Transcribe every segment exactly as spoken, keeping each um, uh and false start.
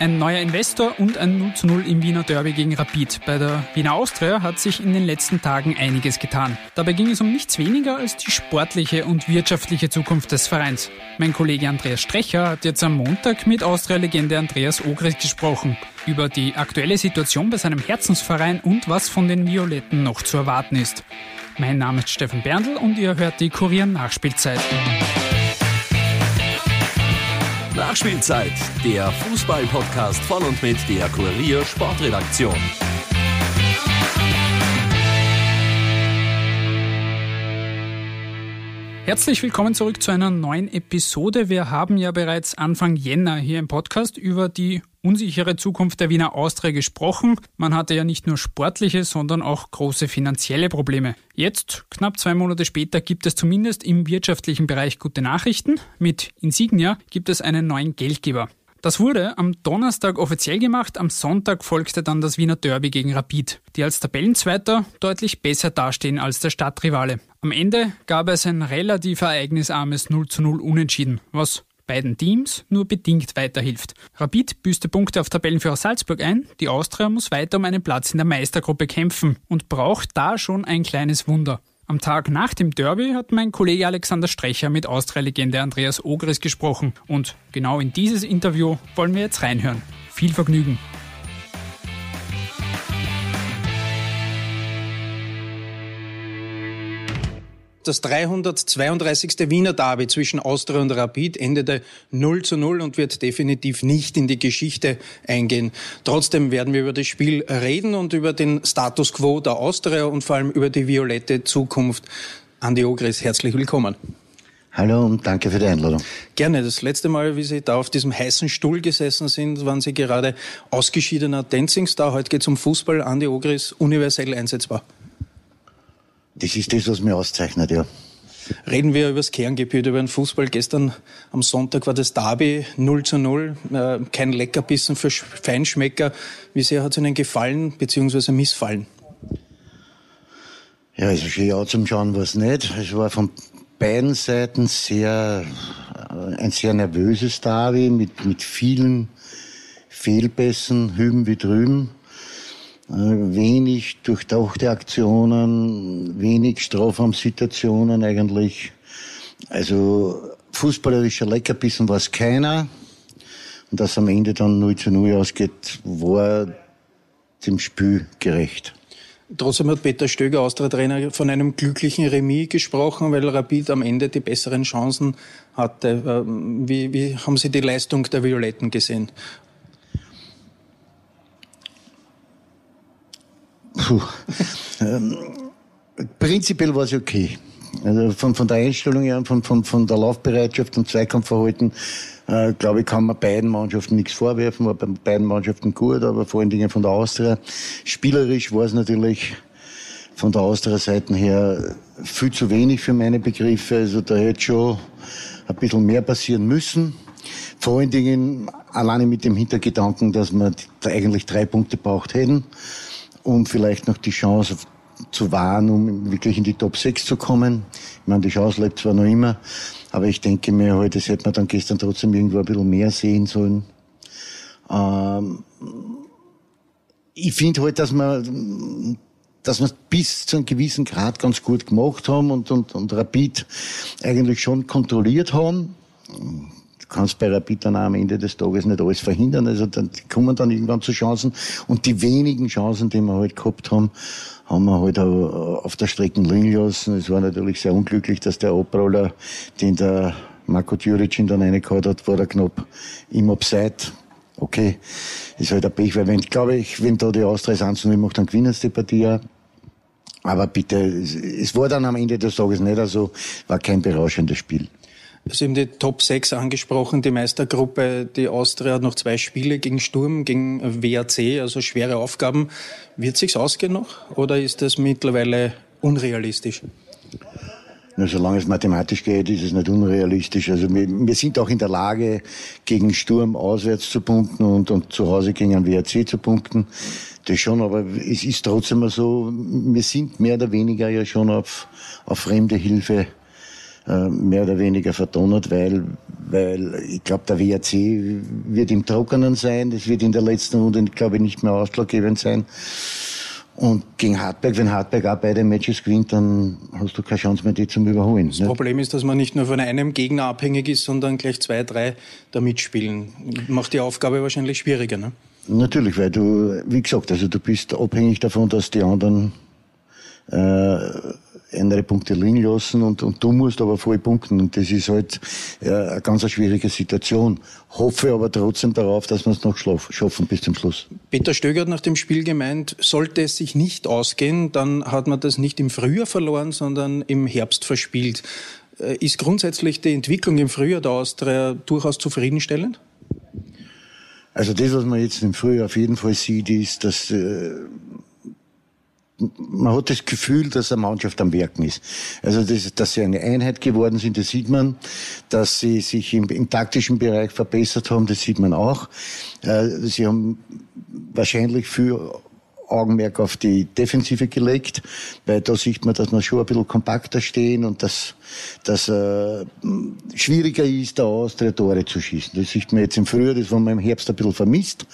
Ein neuer Investor und ein null zu null im Wiener Derby gegen Rapid. Bei der Wiener Austria hat sich in den letzten Tagen einiges getan. Dabei ging es um nichts weniger als die sportliche und wirtschaftliche Zukunft des Vereins. Mein Kollege Andreas Strecha hat jetzt am Montag mit Austria-Legende Andreas Ogris gesprochen. Über die aktuelle Situation bei seinem Herzensverein und was von den Violetten noch zu erwarten ist. Mein Name ist Stefan Berndl und ihr hört die Kurier-Nachspielzeit. Nachspielzeit, der Fußball-Podcast von und mit der Kurier Sportredaktion. Herzlich willkommen zurück zu einer neuen Episode. Wir haben ja bereits Anfang Jänner hier im Podcast über die unsichere Zukunft der Wiener Austria gesprochen. Man hatte ja nicht nur sportliche, sondern auch große finanzielle Probleme. Jetzt, knapp zwei Monate später, gibt es zumindest im wirtschaftlichen Bereich gute Nachrichten. Mit Insignia gibt es einen neuen Geldgeber. Das wurde am Donnerstag offiziell gemacht, am Sonntag folgte dann das Wiener Derby gegen Rapid, die als Tabellenzweiter deutlich besser dastehen als der Stadtrivale. Am Ende gab es ein relativ ereignisarmes null zu null Unentschieden, was beiden Teams nur bedingt weiterhilft. Rapid büßte Punkte auf Tabellenführer Salzburg ein, die Austria muss weiter um einen Platz in der Meistergruppe kämpfen und braucht da schon ein kleines Wunder. Am Tag nach dem Derby hat mein Kollege Alexander Strecha mit Austria-Legende Andreas Ogris gesprochen. Und genau in dieses Interview wollen wir jetzt reinhören. Viel Vergnügen. Das dreihundertzweiunddreißigste Wiener Derby zwischen Austria und Rapid endete null zu null und wird definitiv nicht in die Geschichte eingehen. Trotzdem werden wir über das Spiel reden und über den Status Quo der Austria und vor allem über die violette Zukunft. Andi Ogris, herzlich willkommen. Hallo und danke für die Einladung. Gerne. Das letzte Mal, wie Sie da auf diesem heißen Stuhl gesessen sind, waren Sie gerade ausgeschiedener Dancing-Star. Heute geht es um Fußball. Andi Ogris, universell einsetzbar. Das ist das, was mich auszeichnet, ja. Reden wir über das Kerngebiet, über den Fußball. Gestern am Sonntag war das Derby null zu null. Äh, kein Leckerbissen für Feinschmecker. Wie sehr hat es Ihnen gefallen bzw. missfallen? Ja, es war schön auch zum Schauen, was nicht. Es war von beiden Seiten sehr äh, ein sehr nervöses Derby mit, mit vielen Fehlpässen, hüben wie drüben. Wenig durchdachte Aktionen, wenig Strafraumsituationen eigentlich. Also fußballerischer Leckerbissen war es keiner. Und dass am Ende dann null zu null ausgeht, war dem Spiel gerecht. Trotzdem hat Peter Stöger, Austria-Trainer, von einem glücklichen Remis gesprochen, weil Rapid am Ende die besseren Chancen hatte. Wie, wie haben Sie die Leistung der Violetten gesehen? Puh. ähm, prinzipiell war es okay. Also von, von der Einstellung her, von, von, von der Laufbereitschaft und Zweikampfverhalten, äh, glaube ich, kann man beiden Mannschaften nichts vorwerfen, war bei beiden Mannschaften gut, aber vor allen Dingen von der Austria. Spielerisch war es natürlich von der Austria-Seite her viel zu wenig für meine Begriffe. Also da hätte schon ein bisschen mehr passieren müssen. Vor allen Dingen alleine mit dem Hintergedanken, dass man eigentlich drei Punkte braucht hätten, um vielleicht noch die Chance zu wahren, um wirklich in die Top sechs zu kommen. Ich meine, die Chance lebt zwar noch immer, aber ich denke mir heute, das hätte man dann gestern trotzdem irgendwo ein bisschen mehr sehen sollen. Ähm, ich finde heute, halt, dass man dass wir es bis zu einem gewissen Grad ganz gut gemacht haben und, und, und Rapid eigentlich schon kontrolliert haben. Du kannst bei Rapid dann auch am Ende des Tages nicht alles verhindern. Also dann die kommen dann irgendwann zu Chancen. Und die wenigen Chancen, die wir halt gehabt haben, haben wir halt auf der Strecke liegen lassen. Es war natürlich sehr unglücklich, dass der Abroller, den der Marko Đurić dann reingehauen hat, war da knapp im Abseits. Okay, ist halt ein Pech, weil wenn, glaube ich, wenn da die Austria eins zu null macht, dann gewinnen sie die Partie auch. Aber bitte, es war dann am Ende des Tages nicht so, also war kein berauschendes Spiel. Sie haben die Top sechs angesprochen, die Meistergruppe, die Austria hat noch zwei Spiele gegen Sturm, gegen W A C, also schwere Aufgaben. Wird es sich ausgehen noch oder ist das mittlerweile unrealistisch? Na, solange es mathematisch geht, ist es nicht unrealistisch. Also wir, wir sind auch in der Lage, gegen Sturm auswärts zu punkten und, und zu Hause gegen einen W A C zu punkten. Das schon, aber es ist trotzdem so, wir sind mehr oder weniger ja schon auf, auf fremde Hilfe äh, mehr oder weniger verdonnert, weil, weil ich glaube, der W A C wird im Trockenen sein, das wird in der letzten Runde, glaube ich, nicht mehr ausschlaggebend sein. Und gegen Hartberg, wenn Hartberg auch beide Matches gewinnt, dann hast du keine Chance mehr, die zum Überholen. Das ne? Problem ist, dass man nicht nur von einem Gegner abhängig ist, sondern gleich zwei, drei da mitspielen. Macht die Aufgabe wahrscheinlich schwieriger, ne? Natürlich, weil du, wie gesagt, also du bist abhängig davon, dass die anderen äh, andere Punkte liegen lassen und, und du musst aber voll punkten. Und das ist halt äh, eine ganz schwierige Situation. Hoffe aber trotzdem darauf, dass wir es noch schaffen bis zum Schluss. Peter Stöger hat nach dem Spiel gemeint, sollte es sich nicht ausgehen, dann hat man das nicht im Frühjahr verloren, sondern im Herbst verspielt. Äh, ist grundsätzlich die Entwicklung im Frühjahr der Austria durchaus zufriedenstellend? Also das, was man jetzt im Frühjahr auf jeden Fall sieht, ist, dass äh, man hat das Gefühl, dass eine Mannschaft am Werken ist. Also das, dass sie eine Einheit geworden sind, das sieht man. Dass sie sich im, im taktischen Bereich verbessert haben, das sieht man auch. Äh, sie haben wahrscheinlich viel Augenmerk auf die Defensive gelegt, weil da sieht man, dass wir schon ein bisschen kompakter stehen und dass das äh, schwieriger ist, da Austria Tore zu schießen. Das sieht man jetzt im Frühjahr, das war man im Herbst ein bisschen vermisst.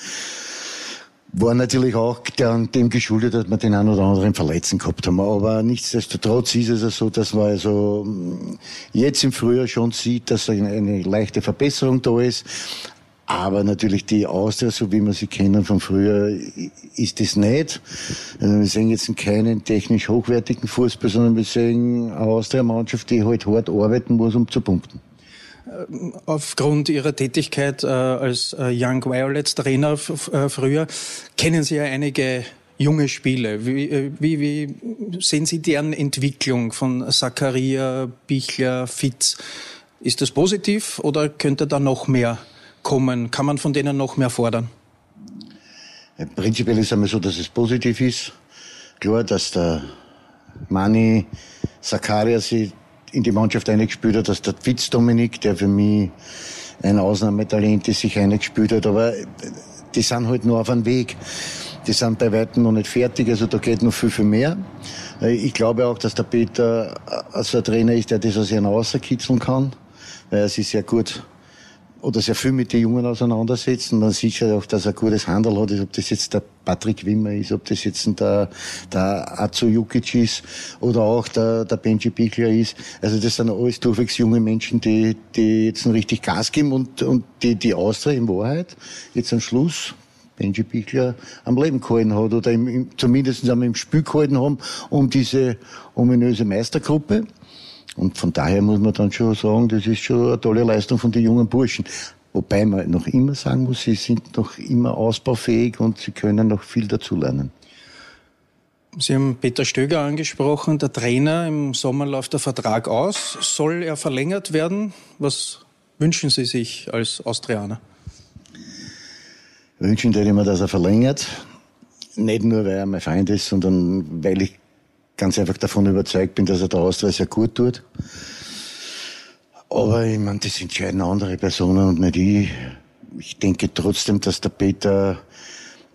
War natürlich auch dem geschuldet, dass wir den einen oder anderen Verletzten gehabt haben. Aber nichtsdestotrotz ist es so, dass man also jetzt im Frühjahr schon sieht, dass eine leichte Verbesserung da ist. Aber natürlich die Austria, so wie wir sie kennen von früher, ist das nicht. Also wir sehen jetzt keinen technisch hochwertigen Fußball, sondern wir sehen eine Austria-Mannschaft, die halt hart arbeiten muss, um zu punkten. Aufgrund Ihrer Tätigkeit äh, als Young Violets Trainer f- äh, früher kennen Sie ja einige junge Spieler. Wie, wie, wie sehen Sie deren Entwicklung von Sarkaria, Pichler, Fitz? Ist das positiv oder könnte da noch mehr kommen? Kann man von denen noch mehr fordern? Prinzipiell ist es einmal so, dass es positiv ist. Klar, dass der Mani Sarkaria sich in die Mannschaft eingespielt hat, dass der Fitz Dominik, der für mich ein Ausnahmetalent ist, sich eingespielt hat. Aber die sind halt nur auf einem Weg. Die sind bei Weitem noch nicht fertig, also da geht noch viel, viel mehr. Ich glaube auch, dass der Peter so ein Trainer ist, der das aus ihnen rauskitzeln kann, weil er sich sehr gut oder sehr viel mit den Jungen auseinandersetzen. Und dann sicher halt auch, dass er gutes Handel hat, ob das jetzt der Patrick Wimmer ist, ob das jetzt der, der Azu Jukic ist oder auch der, der Benji Pichler ist. Also das sind alles durchwegs junge Menschen, die, die jetzt richtig Gas geben und, und die, die Austria in Wahrheit jetzt am Schluss Benji Pichler am Leben gehalten hat oder im, im, zumindest einmal im Spiel gehalten haben um diese ominöse Meistergruppe. Und von daher muss man dann schon sagen, das ist schon eine tolle Leistung von den jungen Burschen. Wobei man noch immer sagen muss, sie sind noch immer ausbaufähig und sie können noch viel dazulernen. Sie haben Peter Stöger angesprochen, der Trainer. Im Sommer läuft der Vertrag aus. Soll er verlängert werden? Was wünschen Sie sich als Austrianer? Wünschen würde ich mir, dass er verlängert. Nicht nur, weil er mein Freund ist, sondern weil ich ganz einfach davon überzeugt bin, dass er der Austria sehr gut tut. Aber ich meine, das entscheiden andere Personen und nicht ich. Ich denke trotzdem, dass der Peter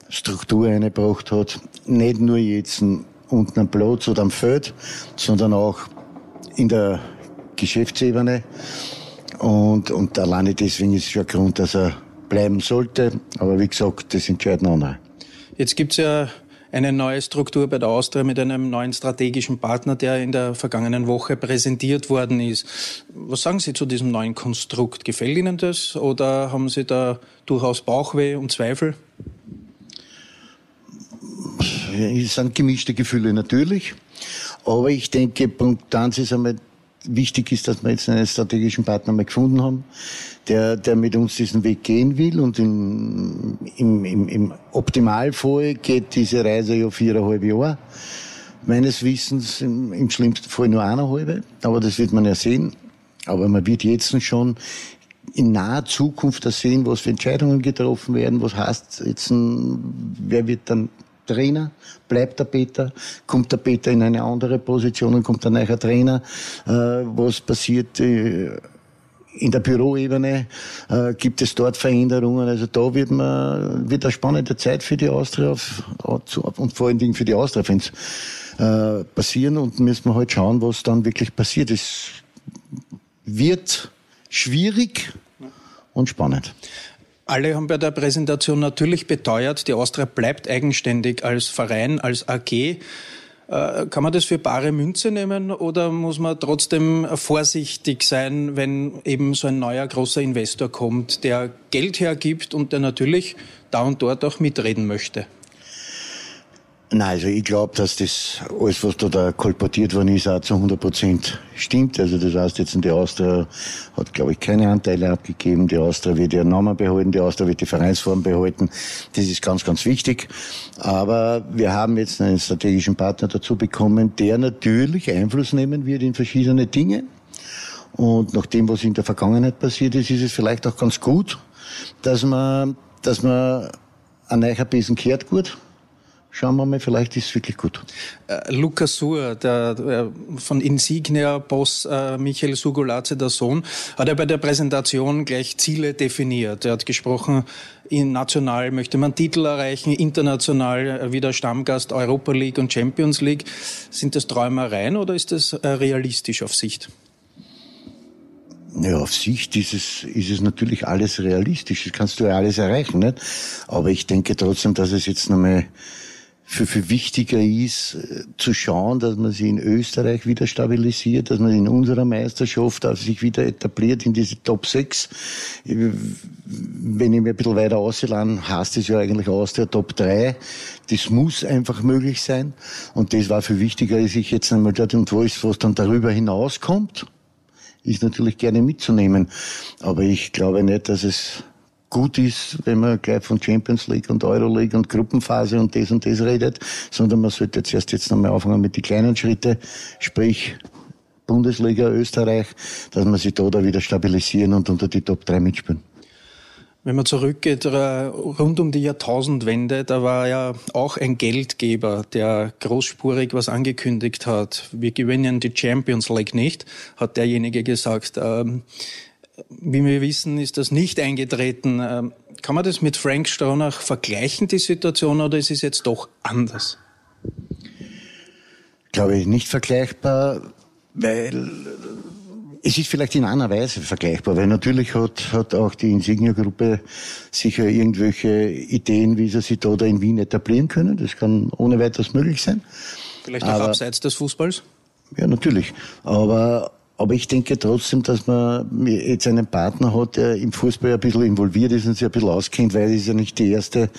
Struktur eingebracht hat. Nicht nur jetzt unten am Platz oder am Feld, sondern auch in der Geschäftsebene. Und, und alleine deswegen ist es schon ein Grund, dass er bleiben sollte. Aber wie gesagt, das entscheiden andere. Jetzt gibt's ja eine neue Struktur bei der Austria mit einem neuen strategischen Partner, der in der vergangenen Woche präsentiert worden ist. Was sagen Sie zu diesem neuen Konstrukt? Gefällt Ihnen das oder haben Sie da durchaus Bauchweh und Zweifel? Es sind gemischte Gefühle natürlich, aber ich denke, Punkt eins ist einmal, wichtig ist, dass wir jetzt einen strategischen Partner mal gefunden haben, der, der mit uns diesen Weg gehen will. Und im, im, im, im Optimalfall geht diese Reise ja viereinhalb Jahre. Meines Wissens im, im schlimmsten Fall nur eineinhalb. Aber das wird man ja sehen. Aber man wird jetzt schon in naher Zukunft das sehen, was für Entscheidungen getroffen werden. Was heißt jetzt, wer wird dann Trainer, bleibt der Peter, kommt der Peter in eine andere Position und kommt ein neuer Trainer, äh, was passiert äh, in der Büroebene äh, gibt es dort Veränderungen. Also da wird man, wird eine spannende Zeit für die Austria auf, und vor allen Dingen für die Austria-Fans äh, passieren. Und müssen wir halt schauen, was dann wirklich passiert. Es wird schwierig und spannend. Alle haben bei der Präsentation natürlich beteuert, die Austria bleibt eigenständig als Verein, als A G. Kann man das für bare Münze nehmen oder muss man trotzdem vorsichtig sein, wenn eben so ein neuer großer Investor kommt, der Geld hergibt und der natürlich da und dort auch mitreden möchte? Nein, also ich glaube, dass das alles, was da, da kolportiert worden ist, auch zu hundert Prozent stimmt. Also das heißt jetzt, die Austria hat, glaube ich, keine Anteile abgegeben. Die Austria wird ihren Namen behalten, die Austria wird die Vereinsform behalten. Das ist ganz, ganz wichtig. Aber wir haben jetzt einen strategischen Partner dazu bekommen, der natürlich Einfluss nehmen wird in verschiedene Dinge. Und nach dem, was in der Vergangenheit passiert ist, ist es vielleicht auch ganz gut, dass man, dass man ein neuer Besen kehrt gut. Schauen wir mal, vielleicht ist es wirklich gut. Äh, Lukas Suhr, der, der von Insignia-Boss äh, Michael Sugolatze, der Sohn, hat ja bei der Präsentation gleich Ziele definiert. Er hat gesprochen, in national möchte man Titel erreichen, international wieder Stammgast, Europa League und Champions League. Sind das Träumereien oder ist das äh, realistisch auf Sicht? Ja, auf Sicht ist es, ist es natürlich alles realistisch. Das kannst du ja alles erreichen, nicht? Aber ich denke trotzdem, dass es jetzt nochmal für für wichtiger ist, zu schauen, dass man sich in Österreich wieder stabilisiert, dass man in unserer Meisterschaft auch sich wieder etabliert in diese Top sechs. Wenn ich mir ein bisschen weiter auslande, heißt es ja eigentlich aus der Top drei. Das muss einfach möglich sein. Und das war für wichtiger, als ich jetzt einmal dort und wo ist, was dann darüber hinauskommt, ist natürlich gerne mitzunehmen. Aber ich glaube nicht, dass es gut ist, wenn man gleich von Champions League und Euro League und Gruppenphase und das und das redet, sondern man sollte zuerst jetzt nochmal anfangen mit den kleinen Schritten, sprich Bundesliga, Österreich, dass man sich da, da wieder stabilisieren und unter die Top drei mitspielen. Wenn man zurückgeht, rund um die Jahrtausendwende, da war ja auch ein Geldgeber, der großspurig was angekündigt hat. Wir gewinnen die Champions League nicht, hat derjenige gesagt. Wie wir wissen, ist das nicht eingetreten. Kann man das mit Frank Stronach vergleichen, die Situation, oder ist es jetzt doch anders? Glaube ich, nicht vergleichbar, weil es ist vielleicht in einer Weise vergleichbar, weil natürlich hat, hat auch die Insignia-Gruppe sicher irgendwelche Ideen, wie sie sich da, da in Wien etablieren können. Das kann ohne weiteres möglich sein. Vielleicht auch aber, abseits des Fußballs? Ja, natürlich. Aber... Aber ich denke trotzdem, dass man jetzt einen Partner hat, der im Fußball ein bisschen involviert ist und sich ein bisschen auskennt, weil es ist ja nicht die erste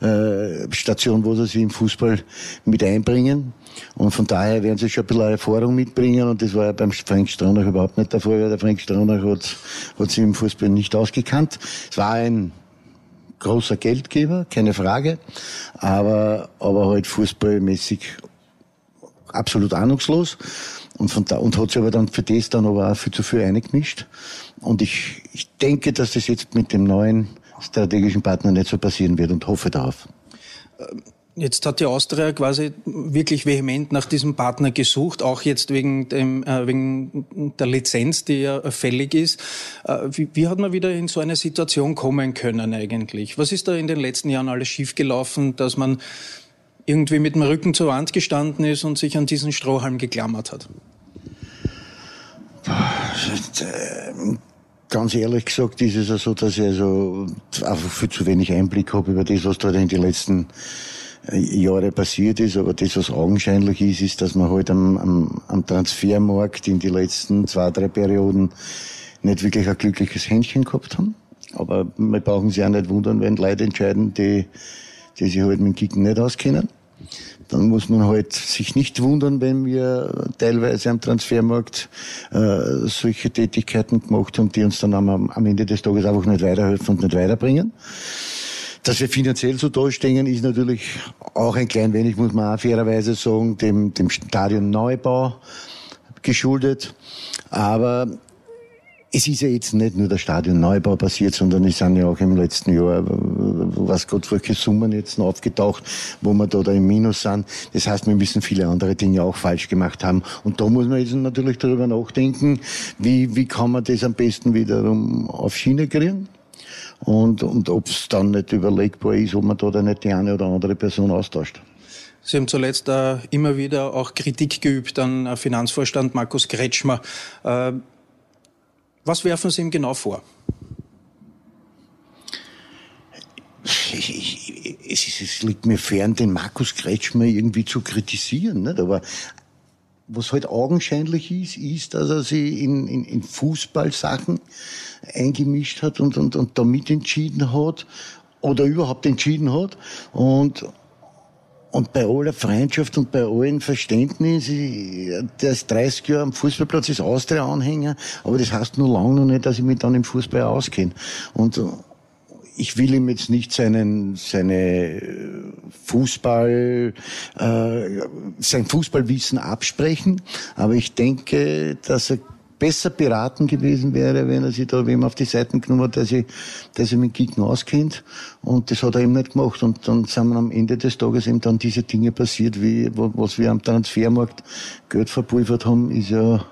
äh, Station, wo sie sich im Fußball mit einbringen. Und von daher werden sie schon ein bisschen Erfahrung mitbringen. Und das war ja beim Frank Stronach überhaupt nicht der Fall, weil der Frank Stronach hat, hat sich im Fußball nicht ausgekannt. Es war ein großer Geldgeber, keine Frage, aber, aber halt fußballmäßig absolut ahnungslos. Und, von da, und hat sich aber dann für das dann aber auch viel zu viel eingemischt. Und ich, ich denke, dass das jetzt mit dem neuen strategischen Partner nicht so passieren wird und hoffe darauf. Jetzt hat die Austria quasi wirklich vehement nach diesem Partner gesucht, auch jetzt wegen, dem, äh, wegen der Lizenz, die ja fällig ist. Äh, wie, wie hat man wieder in so eine Situation kommen können eigentlich? Was ist da in den letzten Jahren alles schiefgelaufen, dass man irgendwie mit dem Rücken zur Wand gestanden ist und sich an diesen Strohhalm geklammert hat? Ganz ehrlich gesagt ist es ja so, dass ich also einfach viel zu wenig Einblick habe über das, was da in den letzten Jahre passiert ist. Aber das, was augenscheinlich ist, ist, dass man halt am, am, am Transfermarkt in den letzten zwei, drei Perioden nicht wirklich ein glückliches Händchen gehabt haben. Aber wir brauchen sich auch nicht wundern, wenn Leute entscheiden, die die sich halt mit Kicken nicht auskennen. Dann muss man halt sich nicht wundern, wenn wir teilweise am Transfermarkt äh, solche Tätigkeiten gemacht haben, die uns dann am, am Ende des Tages einfach nicht weiterhelfen und nicht weiterbringen. Dass wir finanziell so dastehen, ist natürlich auch ein klein wenig, muss man auch fairerweise sagen, dem, dem Stadionneubau geschuldet. Aber es ist ja jetzt nicht nur der Stadionneubau passiert, sondern es sind ja auch im letzten Jahr, was Gott, welche Summen jetzt noch aufgetaucht, wo wir da, da im Minus sind. Das heißt, wir müssen viele andere Dinge auch falsch gemacht haben. Und da muss man jetzt natürlich darüber nachdenken, wie, wie kann man das am besten wiederum auf Schiene kriegen? Und, und ob es dann nicht überlegbar ist, ob man da dann nicht die eine oder andere Person austauscht. Sie haben zuletzt äh, immer wieder auch Kritik geübt an äh, Finanzvorstand Markus Kretschmer. Äh, was werfen Sie ihm genau vor? Es, es liegt mir fern, den Markus Kretschmer irgendwie zu kritisieren, nicht? Aber was halt augenscheinlich ist, ist, dass er sich in, in, in Fußballsachen eingemischt hat und, und, und damit entschieden hat oder überhaupt entschieden hat. Und, und bei aller Freundschaft und bei allem Verständnis, der ist dreißig Jahre am Fußballplatz, ist Austria-Anhänger, aber das heißt nur lange noch nicht, dass ich mich dann im Fußball auskenne. Und ich will ihm jetzt nicht seinen, seine Fußball, äh, sein Fußballwissen absprechen, aber ich denke, dass er besser beraten gewesen wäre, wenn er sich da wem auf die Seiten genommen hat, der sich, der sich mit Kicken auskennt. Und das hat er eben nicht gemacht. Und dann sind am Ende des Tages eben dann diese Dinge passiert, wie, was wir am Transfermarkt Geld verpulvert haben, ist ja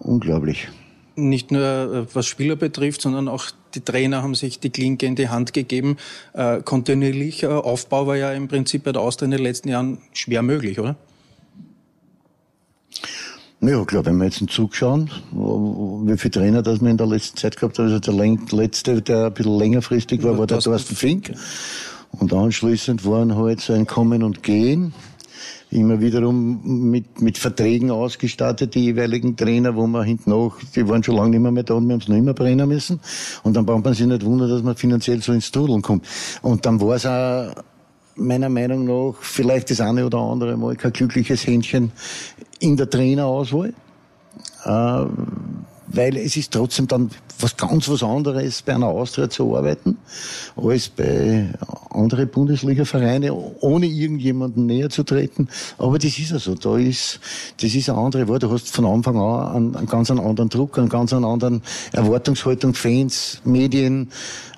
unglaublich. Nicht nur was Spieler betrifft, sondern auch die Trainer haben sich die Klinke in die Hand gegeben. Äh, kontinuierlicher Aufbau war ja im Prinzip bei der Austria in den letzten Jahren schwer möglich, oder? Ja, klar, wenn wir jetzt einen Zug schauen, wie viele Trainer das wir in der letzten Zeit gehabt haben, also der letzte, der ein bisschen längerfristig war, war der Thorsten Fink. Und anschließend waren halt so ein Kommen und Gehen. Immer wiederum mit, mit Verträgen ausgestattet, die jeweiligen Trainer, wo man hinten nach, die waren schon lange nicht mehr, mehr da und wir haben es noch immer brennen müssen. Und dann braucht man sich nicht wundern, dass man finanziell so ins Trudeln kommt. Und dann war es auch meiner Meinung nach vielleicht das eine oder andere Mal kein glückliches Händchen in der Trainerauswahl. Äh, weil es ist trotzdem dann was ganz was anderes, bei einer Austria zu arbeiten, als bei anderen Bundesliga-Vereinen, ohne irgendjemanden näher zu treten. Aber das ist ja so. Da ist, das ist eine andere Wahl. Du hast von Anfang an einen, einen ganz anderen Druck, einen ganz anderen Erwartungshaltung, Fans, Medien,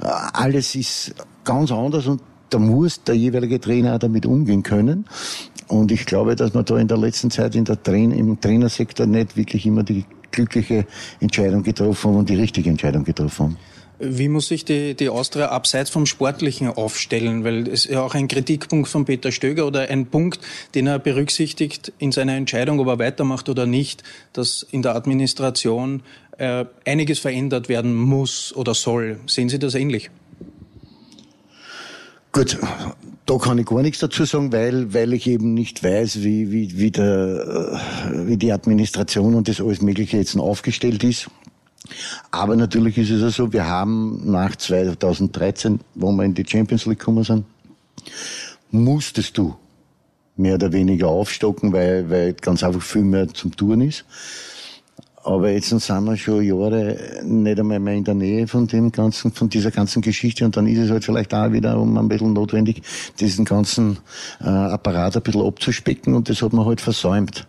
alles ist ganz anders und da muss der jeweilige Trainer auch damit umgehen können. Und ich glaube, dass man da in der letzten Zeit in der Train- im Trainersektor nicht wirklich immer die glückliche Entscheidung getroffen haben und die richtige Entscheidung getroffen haben. Wie muss sich die, die Austria abseits vom Sportlichen aufstellen? Weil es ist ja auch ein Kritikpunkt von Peter Stöger oder ein Punkt, den er berücksichtigt in seiner Entscheidung, ob er weitermacht oder nicht, dass in der Administration äh, einiges verändert werden muss oder soll. Sehen Sie das ähnlich? Gut, da kann ich gar nichts dazu sagen, weil, weil ich eben nicht weiß, wie, wie, wie, der, wie die Administration und das alles Mögliche jetzt aufgestellt ist. Aber natürlich ist es auch so, wir haben nach zweitausenddreizehn, wo wir in die Champions League gekommen sind, musstest du mehr oder weniger aufstocken, weil, weil ganz einfach viel mehr zum Tun ist. Aber jetzt sind wir schon Jahre nicht einmal mehr in der Nähe von dem ganzen, von dieser ganzen Geschichte. Und dann ist es halt vielleicht auch wiederum ein bisschen notwendig, diesen ganzen äh, Apparat ein bisschen abzuspecken. Und das hat man halt versäumt.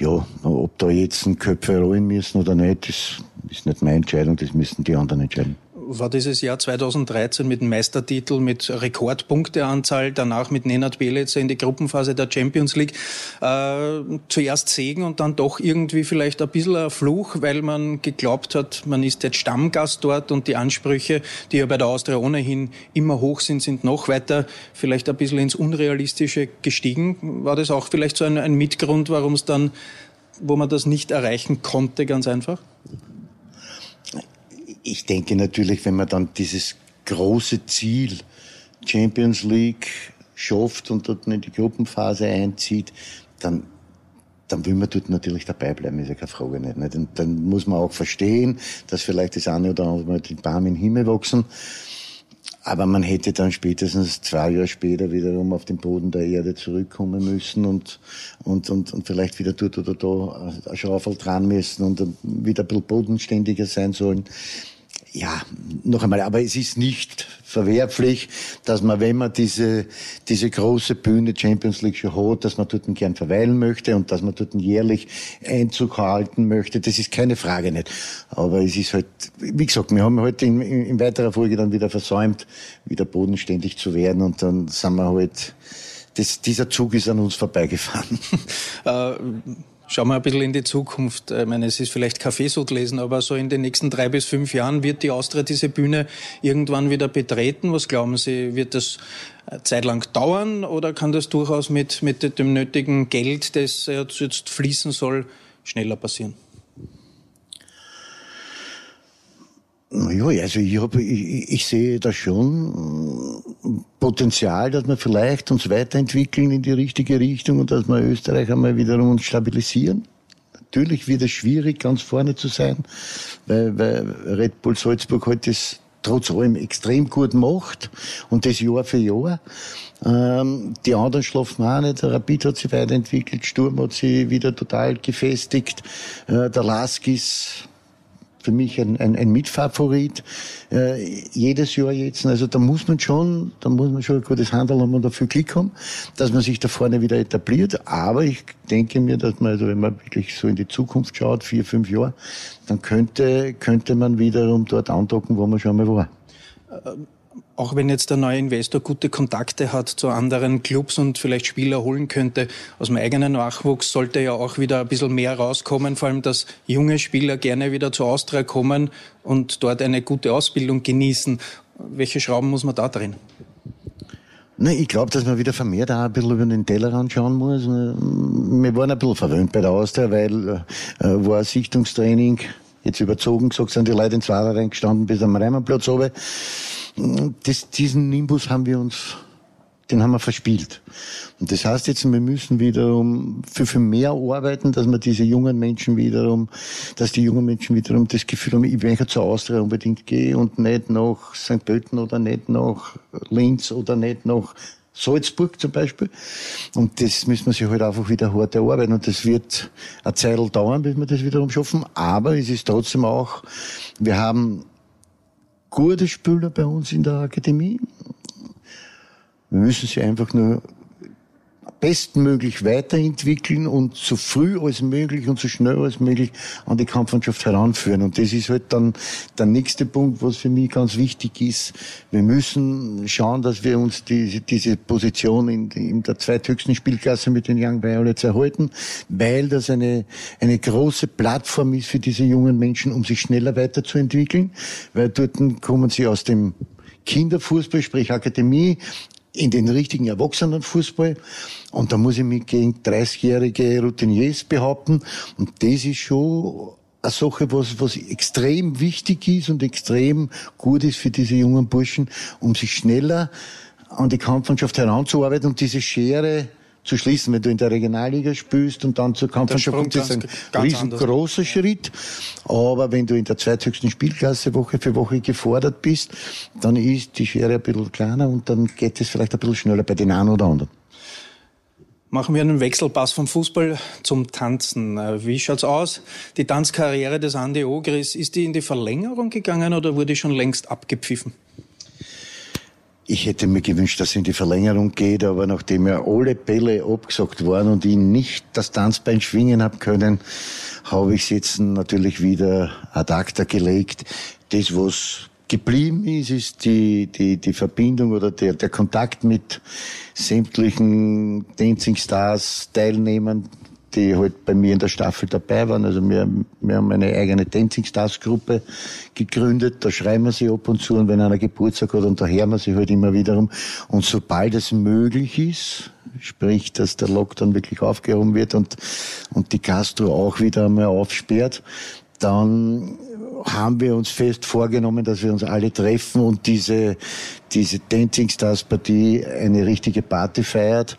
Ja, ob da jetzt ein Köpfe rollen müssen oder nicht, das ist nicht meine Entscheidung. Das müssen die anderen entscheiden. War dieses Jahr zweitausenddreizehn mit dem Meistertitel, mit Rekordpunkteanzahl, danach mit Nenad Bielitzer in die Gruppenphase der Champions League. Äh, zuerst Segen und dann doch irgendwie vielleicht ein bisschen ein Fluch, weil man geglaubt hat, man ist jetzt Stammgast dort und die Ansprüche, die ja bei der Austria ohnehin immer hoch sind, sind noch weiter vielleicht ein bisschen ins Unrealistische gestiegen. War das auch vielleicht so ein, ein Mitgrund, warum es dann, wo man das nicht erreichen konnte, ganz einfach? Ich denke natürlich, wenn man dann dieses große Ziel Champions League schafft und dort in die Gruppenphase einzieht, dann, dann will man dort natürlich dabei bleiben, ist ja keine Frage nicht. nicht? Und dann muss man auch verstehen, dass vielleicht das eine oder andere Mal die Bäume im Himmel wachsen. Aber man hätte dann spätestens zwei Jahre später wiederum auf den Boden der Erde zurückkommen müssen und, und, und, und vielleicht wieder dort oder da eine Schaufel dran müssen und wieder ein bisschen bodenständiger sein sollen. Ja, noch einmal, aber es ist nicht verwerflich, dass man, wenn man diese, diese große Bühne Champions League schon hat, dass man dort gern verweilen möchte und dass man dort jährlich Einzug halten möchte. Das ist keine Frage nicht. Aber es ist halt, wie gesagt, wir haben heute in, in, in weiterer Folge dann wieder versäumt, wieder bodenständig zu werden und dann sind wir halt, das, dieser Zug ist an uns vorbeigefahren. Schauen wir ein bisschen in die Zukunft. Ich meine, es ist vielleicht Kaffeesudlesen, aber so in den nächsten drei bis fünf Jahren wird die Austria diese Bühne irgendwann wieder betreten. Was glauben Sie, wird das zeitlang dauern oder kann das durchaus mit, mit dem nötigen Geld, das jetzt fließen soll, schneller passieren? Ja, also ich, hab, ich, ich sehe da schon Potenzial, dass wir vielleicht uns weiterentwickeln in die richtige Richtung und dass wir Österreich einmal wiederum uns stabilisieren. Natürlich wird es schwierig, ganz vorne zu sein, weil, weil Red Bull Salzburg halt das trotz allem extrem gut macht und das Jahr für Jahr. Ähm, die anderen schlafen auch nicht. Der Rapid hat sich weiterentwickelt, Sturm hat sich wieder total gefestigt, äh, der Lask ist für mich ein, ein, ein Mitfavorit, äh, jedes Jahr jetzt. Also da muss man schon, da muss man schon ein gutes Handeln haben und dafür Glück haben, dass man sich da vorne wieder etabliert. Aber ich denke mir, dass man, also wenn man wirklich so in die Zukunft schaut, vier, fünf Jahre, dann könnte, könnte man wiederum dort andocken, wo man schon mal war. Ähm. Auch wenn jetzt der neue Investor gute Kontakte hat zu anderen Clubs und vielleicht Spieler holen könnte, aus dem eigenen Nachwuchs sollte ja auch wieder ein bisschen mehr rauskommen, vor allem, dass junge Spieler gerne wieder zur Austria kommen und dort eine gute Ausbildung genießen. Welche Schrauben muss man da drehen? Na, ich glaube, dass man wieder vermehrt auch ein bisschen über den Tellerrand schauen muss. Wir waren ein bisschen verwöhnt bei der Austria, weil äh, war ein Sichtungstraining, jetzt überzogen gesagt, sind die Leute in Zwarer reingestanden bis am Reimanplatz runter. Das, diesen Nimbus haben wir uns, den haben wir verspielt. Und das heißt jetzt, wir müssen wiederum für, für mehr arbeiten, dass wir diese jungen Menschen wiederum, dass die jungen Menschen wiederum das Gefühl haben, ich möchte zur Austria unbedingt gehen und nicht nach Sankt Pölten oder nicht nach Linz oder nicht nach Salzburg zum Beispiel. Und das müssen wir sich halt einfach wieder hart erarbeiten. Und das wird eine Zeit dauern, bis wir das wiederum schaffen. Aber es ist trotzdem auch, wir haben gute Spieler bei uns in der Akademie. Wir müssen sie einfach nur bestmöglich weiterentwickeln und so früh als möglich und so schnell als möglich an die Kampfmannschaft heranführen. Und das ist halt dann der nächste Punkt, was für mich ganz wichtig ist. Wir müssen schauen, dass wir uns diese, diese Position in, in der zweithöchsten Spielklasse mit den Young Violets erhalten, weil das eine, eine große Plattform ist für diese jungen Menschen, um sich schneller weiterzuentwickeln, weil dort kommen sie aus dem Kinderfußball, sprich Akademie, in den richtigen Erwachsenenfußball. Und da muss ich mich gegen dreißigjährige Routiniers behaupten. Und das ist schon eine Sache, was, was extrem wichtig ist und extrem gut ist für diese jungen Burschen, um sich schneller an die Kampfmannschaft heranzuarbeiten und diese Schere zu schließen. Wenn du in der Regionalliga spielst und dann zur Kampfmannschaft, das ist ein ganz riesengroßer anders. Schritt. Aber wenn du in der zweithöchsten Spielklasse Woche für Woche gefordert bist, dann ist die Schere ein bisschen kleiner und dann geht es vielleicht ein bisschen schneller bei den einen oder anderen. Machen wir einen Wechselpass vom Fußball zum Tanzen. Wie schaut's aus? Die Tanzkarriere des Andy Ogris, ist die in die Verlängerung gegangen oder wurde die schon längst abgepfiffen? Ich hätte mir gewünscht, dass es in die Verlängerung geht, aber nachdem ja alle Bälle abgesagt waren und ich nicht das Tanzbein schwingen habe können, habe ich es jetzt natürlich wieder ad acta gelegt. Das, was geblieben ist, ist die, die, die Verbindung oder der, der Kontakt mit sämtlichen Dancing Stars, Teilnehmern, die halt bei mir in der Staffel dabei waren. Also wir, wir haben eine eigene Dancing Stars Gruppe gegründet, da schreiben wir sie ab und zu und wenn einer Geburtstag hat, und da hören wir sie halt immer wiederum. Und sobald es möglich ist, sprich, dass der Lockdown wirklich aufgehoben wird und, und die Gastro auch wieder einmal aufsperrt, dann haben wir uns fest vorgenommen, dass wir uns alle treffen und diese, diese Dancing Stars Partie eine richtige Party feiert.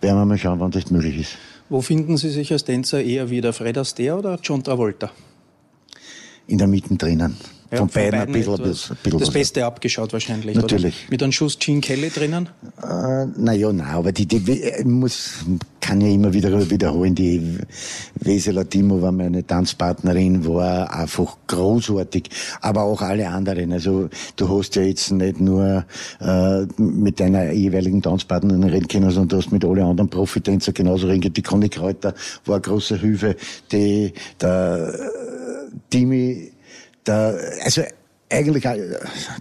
Werden wir mal schauen, wann das möglich ist. Wo finden Sie sich als Tänzer eher wieder, Fred Astaire oder John Travolta? In der Mitte drinnen. Ja, von, von beiden, beiden ein bisschen, bisschen, bisschen das Beste was. Abgeschaut wahrscheinlich, natürlich. Oder? Mit einem Schuss Gene Kelly drinnen? Äh, naja, nein, aber die, die, ich muss kann ja immer wieder wiederholen, die Wesela Timo war meine Tanzpartnerin, war einfach großartig, aber auch alle anderen. Also du hast ja jetzt nicht nur äh, mit deiner jeweiligen Tanzpartnerin reden können, sondern du hast mit allen anderen Profitänzer genauso reden können. Die Conny Kreuter war eine große Hilfe, die der Timi, der, also eigentlich,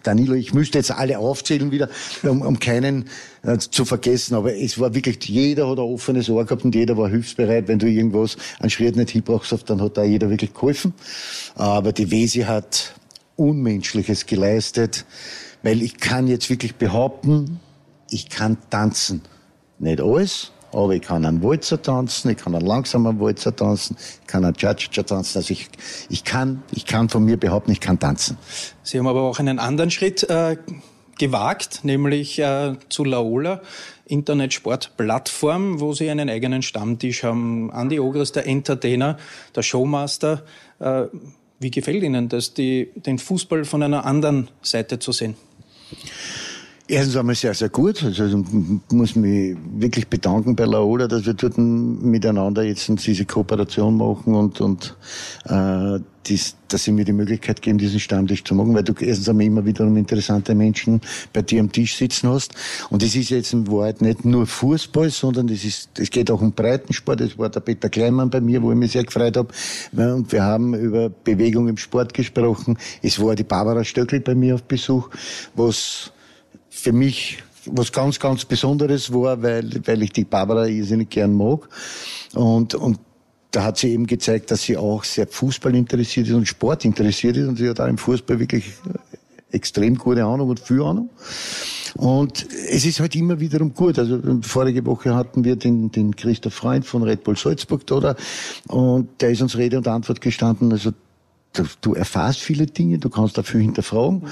Danilo, ich müsste jetzt alle aufzählen wieder, um, um keinen äh, zu vergessen, aber es war wirklich, jeder hat ein offenes Ohr gehabt und jeder war hilfsbereit. Wenn du irgendwas an Schritt nicht hinbrauchst, dann hat da jeder wirklich geholfen. Aber die Wesi hat Unmenschliches geleistet, weil ich kann jetzt wirklich behaupten, ich kann tanzen. Nicht alles, aber ich kann einen Walzer tanzen, ich kann einen langsamen Walzer tanzen, ich kann einen Cha-Cha-Cha tanzen. Also ich, ich, kann, ich kann von mir behaupten, ich kann tanzen. Sie haben aber auch einen anderen Schritt äh, gewagt, nämlich äh, zu Laola, Internetsportplattform, wo Sie einen eigenen Stammtisch haben. Andi Ogris, der Entertainer, der Showmaster. Äh, wie gefällt Ihnen das, die, den Fußball von einer anderen Seite zu sehen? Erstens einmal sehr, sehr gut. Also ich muss mich wirklich bedanken bei Laola, dass wir dort miteinander jetzt diese Kooperation machen und, und äh, dies, dass sie mir die Möglichkeit geben, diesen Stammtisch zu machen, weil du erstens einmal immer wieder interessante Menschen bei dir am Tisch sitzen hast. Und es ist jetzt in Wahrheit nicht nur Fußball, sondern es ist, es geht auch um Breitensport. Es war der Peter Kleinmann bei mir, wo ich mich sehr gefreut habe. Und wir haben über Bewegung im Sport gesprochen. Es war die Barbara Stöckl bei mir auf Besuch, was für mich was ganz, ganz Besonderes war, weil, weil ich die Barbara irrsinnig gern mag. Und, und da hat sie eben gezeigt, dass sie auch sehr Fußball interessiert ist und Sport interessiert ist. Und sie hat auch im Fußball wirklich extrem gute Ahnung und viel Ahnung. Und es ist halt immer wiederum gut. Also vorige Woche hatten wir den, den Christoph Freund von Red Bull Salzburg da, da. Und der ist uns Rede und Antwort gestanden. Also Du, du erfährst viele Dinge, du kannst dafür hinterfragen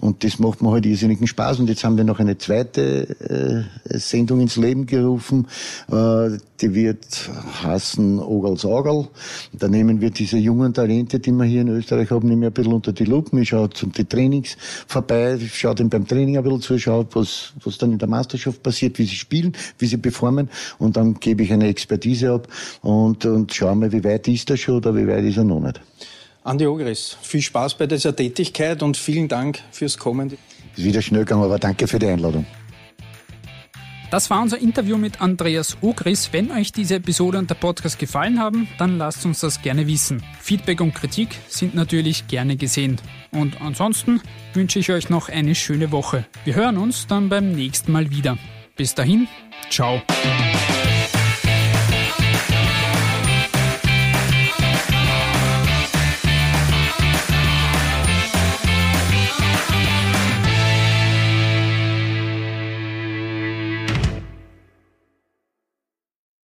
und das macht mir halt irrsinnigen Spaß. Und jetzt haben wir noch eine zweite äh, Sendung ins Leben gerufen, äh, die wird heißen Ogals Ogal. Da nehmen wir diese jungen Talente, die wir hier in Österreich haben, nehmen wir ein bisschen unter die Lupe. Ich schaue die Trainings vorbei, schaue denen beim Training ein bisschen zu, schaue, was, was dann in der Meisterschaft passiert, wie sie spielen, wie sie performen, und dann gebe ich eine Expertise ab und, und schaue mal, wie weit ist er schon oder wie weit ist er noch nicht. Andi Ogris, viel Spaß bei dieser Tätigkeit und vielen Dank fürs Kommen. Ist wieder schnell gegangen, aber danke für die Einladung. Das war unser Interview mit Andreas Ogris. Wenn euch diese Episode und der Podcast gefallen haben, dann lasst uns das gerne wissen. Feedback und Kritik sind natürlich gerne gesehen. Und ansonsten wünsche ich euch noch eine schöne Woche. Wir hören uns dann beim nächsten Mal wieder. Bis dahin, ciao.